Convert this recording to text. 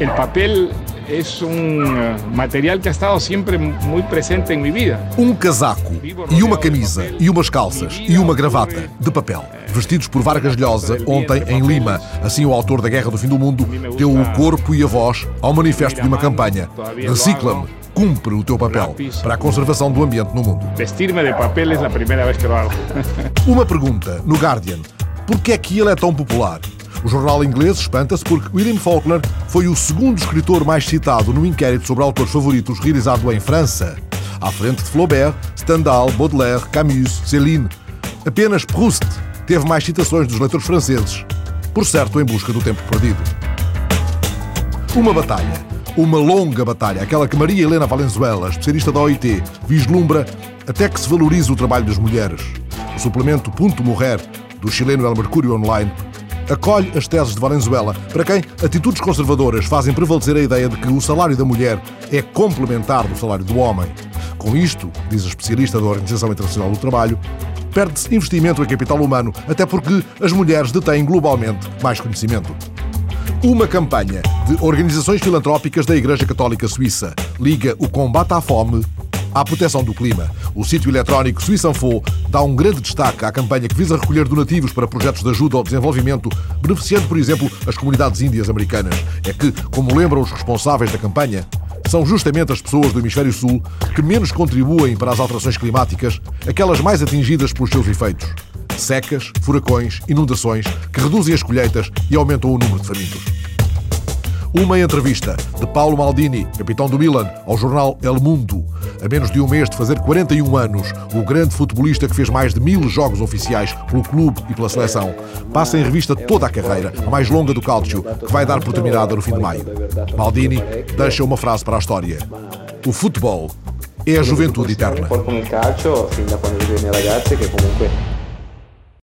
El papel es un material que ha estado siempre muy presente en mi vida. Um casaco e uma camisa e umas calças e uma gravata de papel, vestidos por Vargas Llosa ontem em Lima. Assim, o autor da Guerra do Fim do Mundo deu o corpo e a voz ao manifesto de uma campanha. Recicla-me, cumpre o teu papel para a conservação do ambiente no mundo. Vestir-me de papel é a primeira vez que eu hago. Uma pergunta no Guardian. Porquê é que ele é tão popular? O jornal inglês espanta-se porque William Faulkner foi o segundo escritor mais citado no inquérito sobre autores favoritos realizado em França, à frente de Flaubert, Stendhal, Baudelaire, Camus, Céline. Apenas Proust teve mais citações dos leitores franceses, por certo em busca do tempo perdido. Uma batalha, uma longa batalha, aquela que Maria Helena Valenzuela, especialista da OIT, vislumbra até que se valorize o trabalho das mulheres. O suplemento Punto Morrer, do chileno El Mercurio Online, acolhe as teses de Valenzuela, para quem atitudes conservadoras fazem prevalecer a ideia de que o salário da mulher é complementar do salário do homem. Com isto, diz a especialista da Organização Internacional do Trabalho, perde-se investimento em capital humano, até porque as mulheres detêm globalmente mais conhecimento. Uma campanha de organizações filantrópicas da Igreja Católica Suíça liga o combate à fome à proteção do clima. O sítio eletrónico Swissinfo dá um grande destaque à campanha que visa recolher donativos para projetos de ajuda ao desenvolvimento, beneficiando, por exemplo, as comunidades índias americanas. É que, como lembram os responsáveis da campanha, são justamente as pessoas do Hemisfério Sul que menos contribuem para as alterações climáticas, aquelas mais atingidas pelos seus efeitos. Secas, furacões, inundações, que reduzem as colheitas e aumentam o número de famintos. Uma entrevista de Paulo Maldini, capitão do Milan, ao jornal El Mundo. A menos de um mês de fazer 41 anos, o grande futebolista que fez mais de 1000 jogos oficiais pelo clube e pela seleção, passa em revista toda a carreira, a mais longa do calcio, que vai dar por terminada no fim de maio. Maldini deixa uma frase para a história. O futebol é a juventude eterna.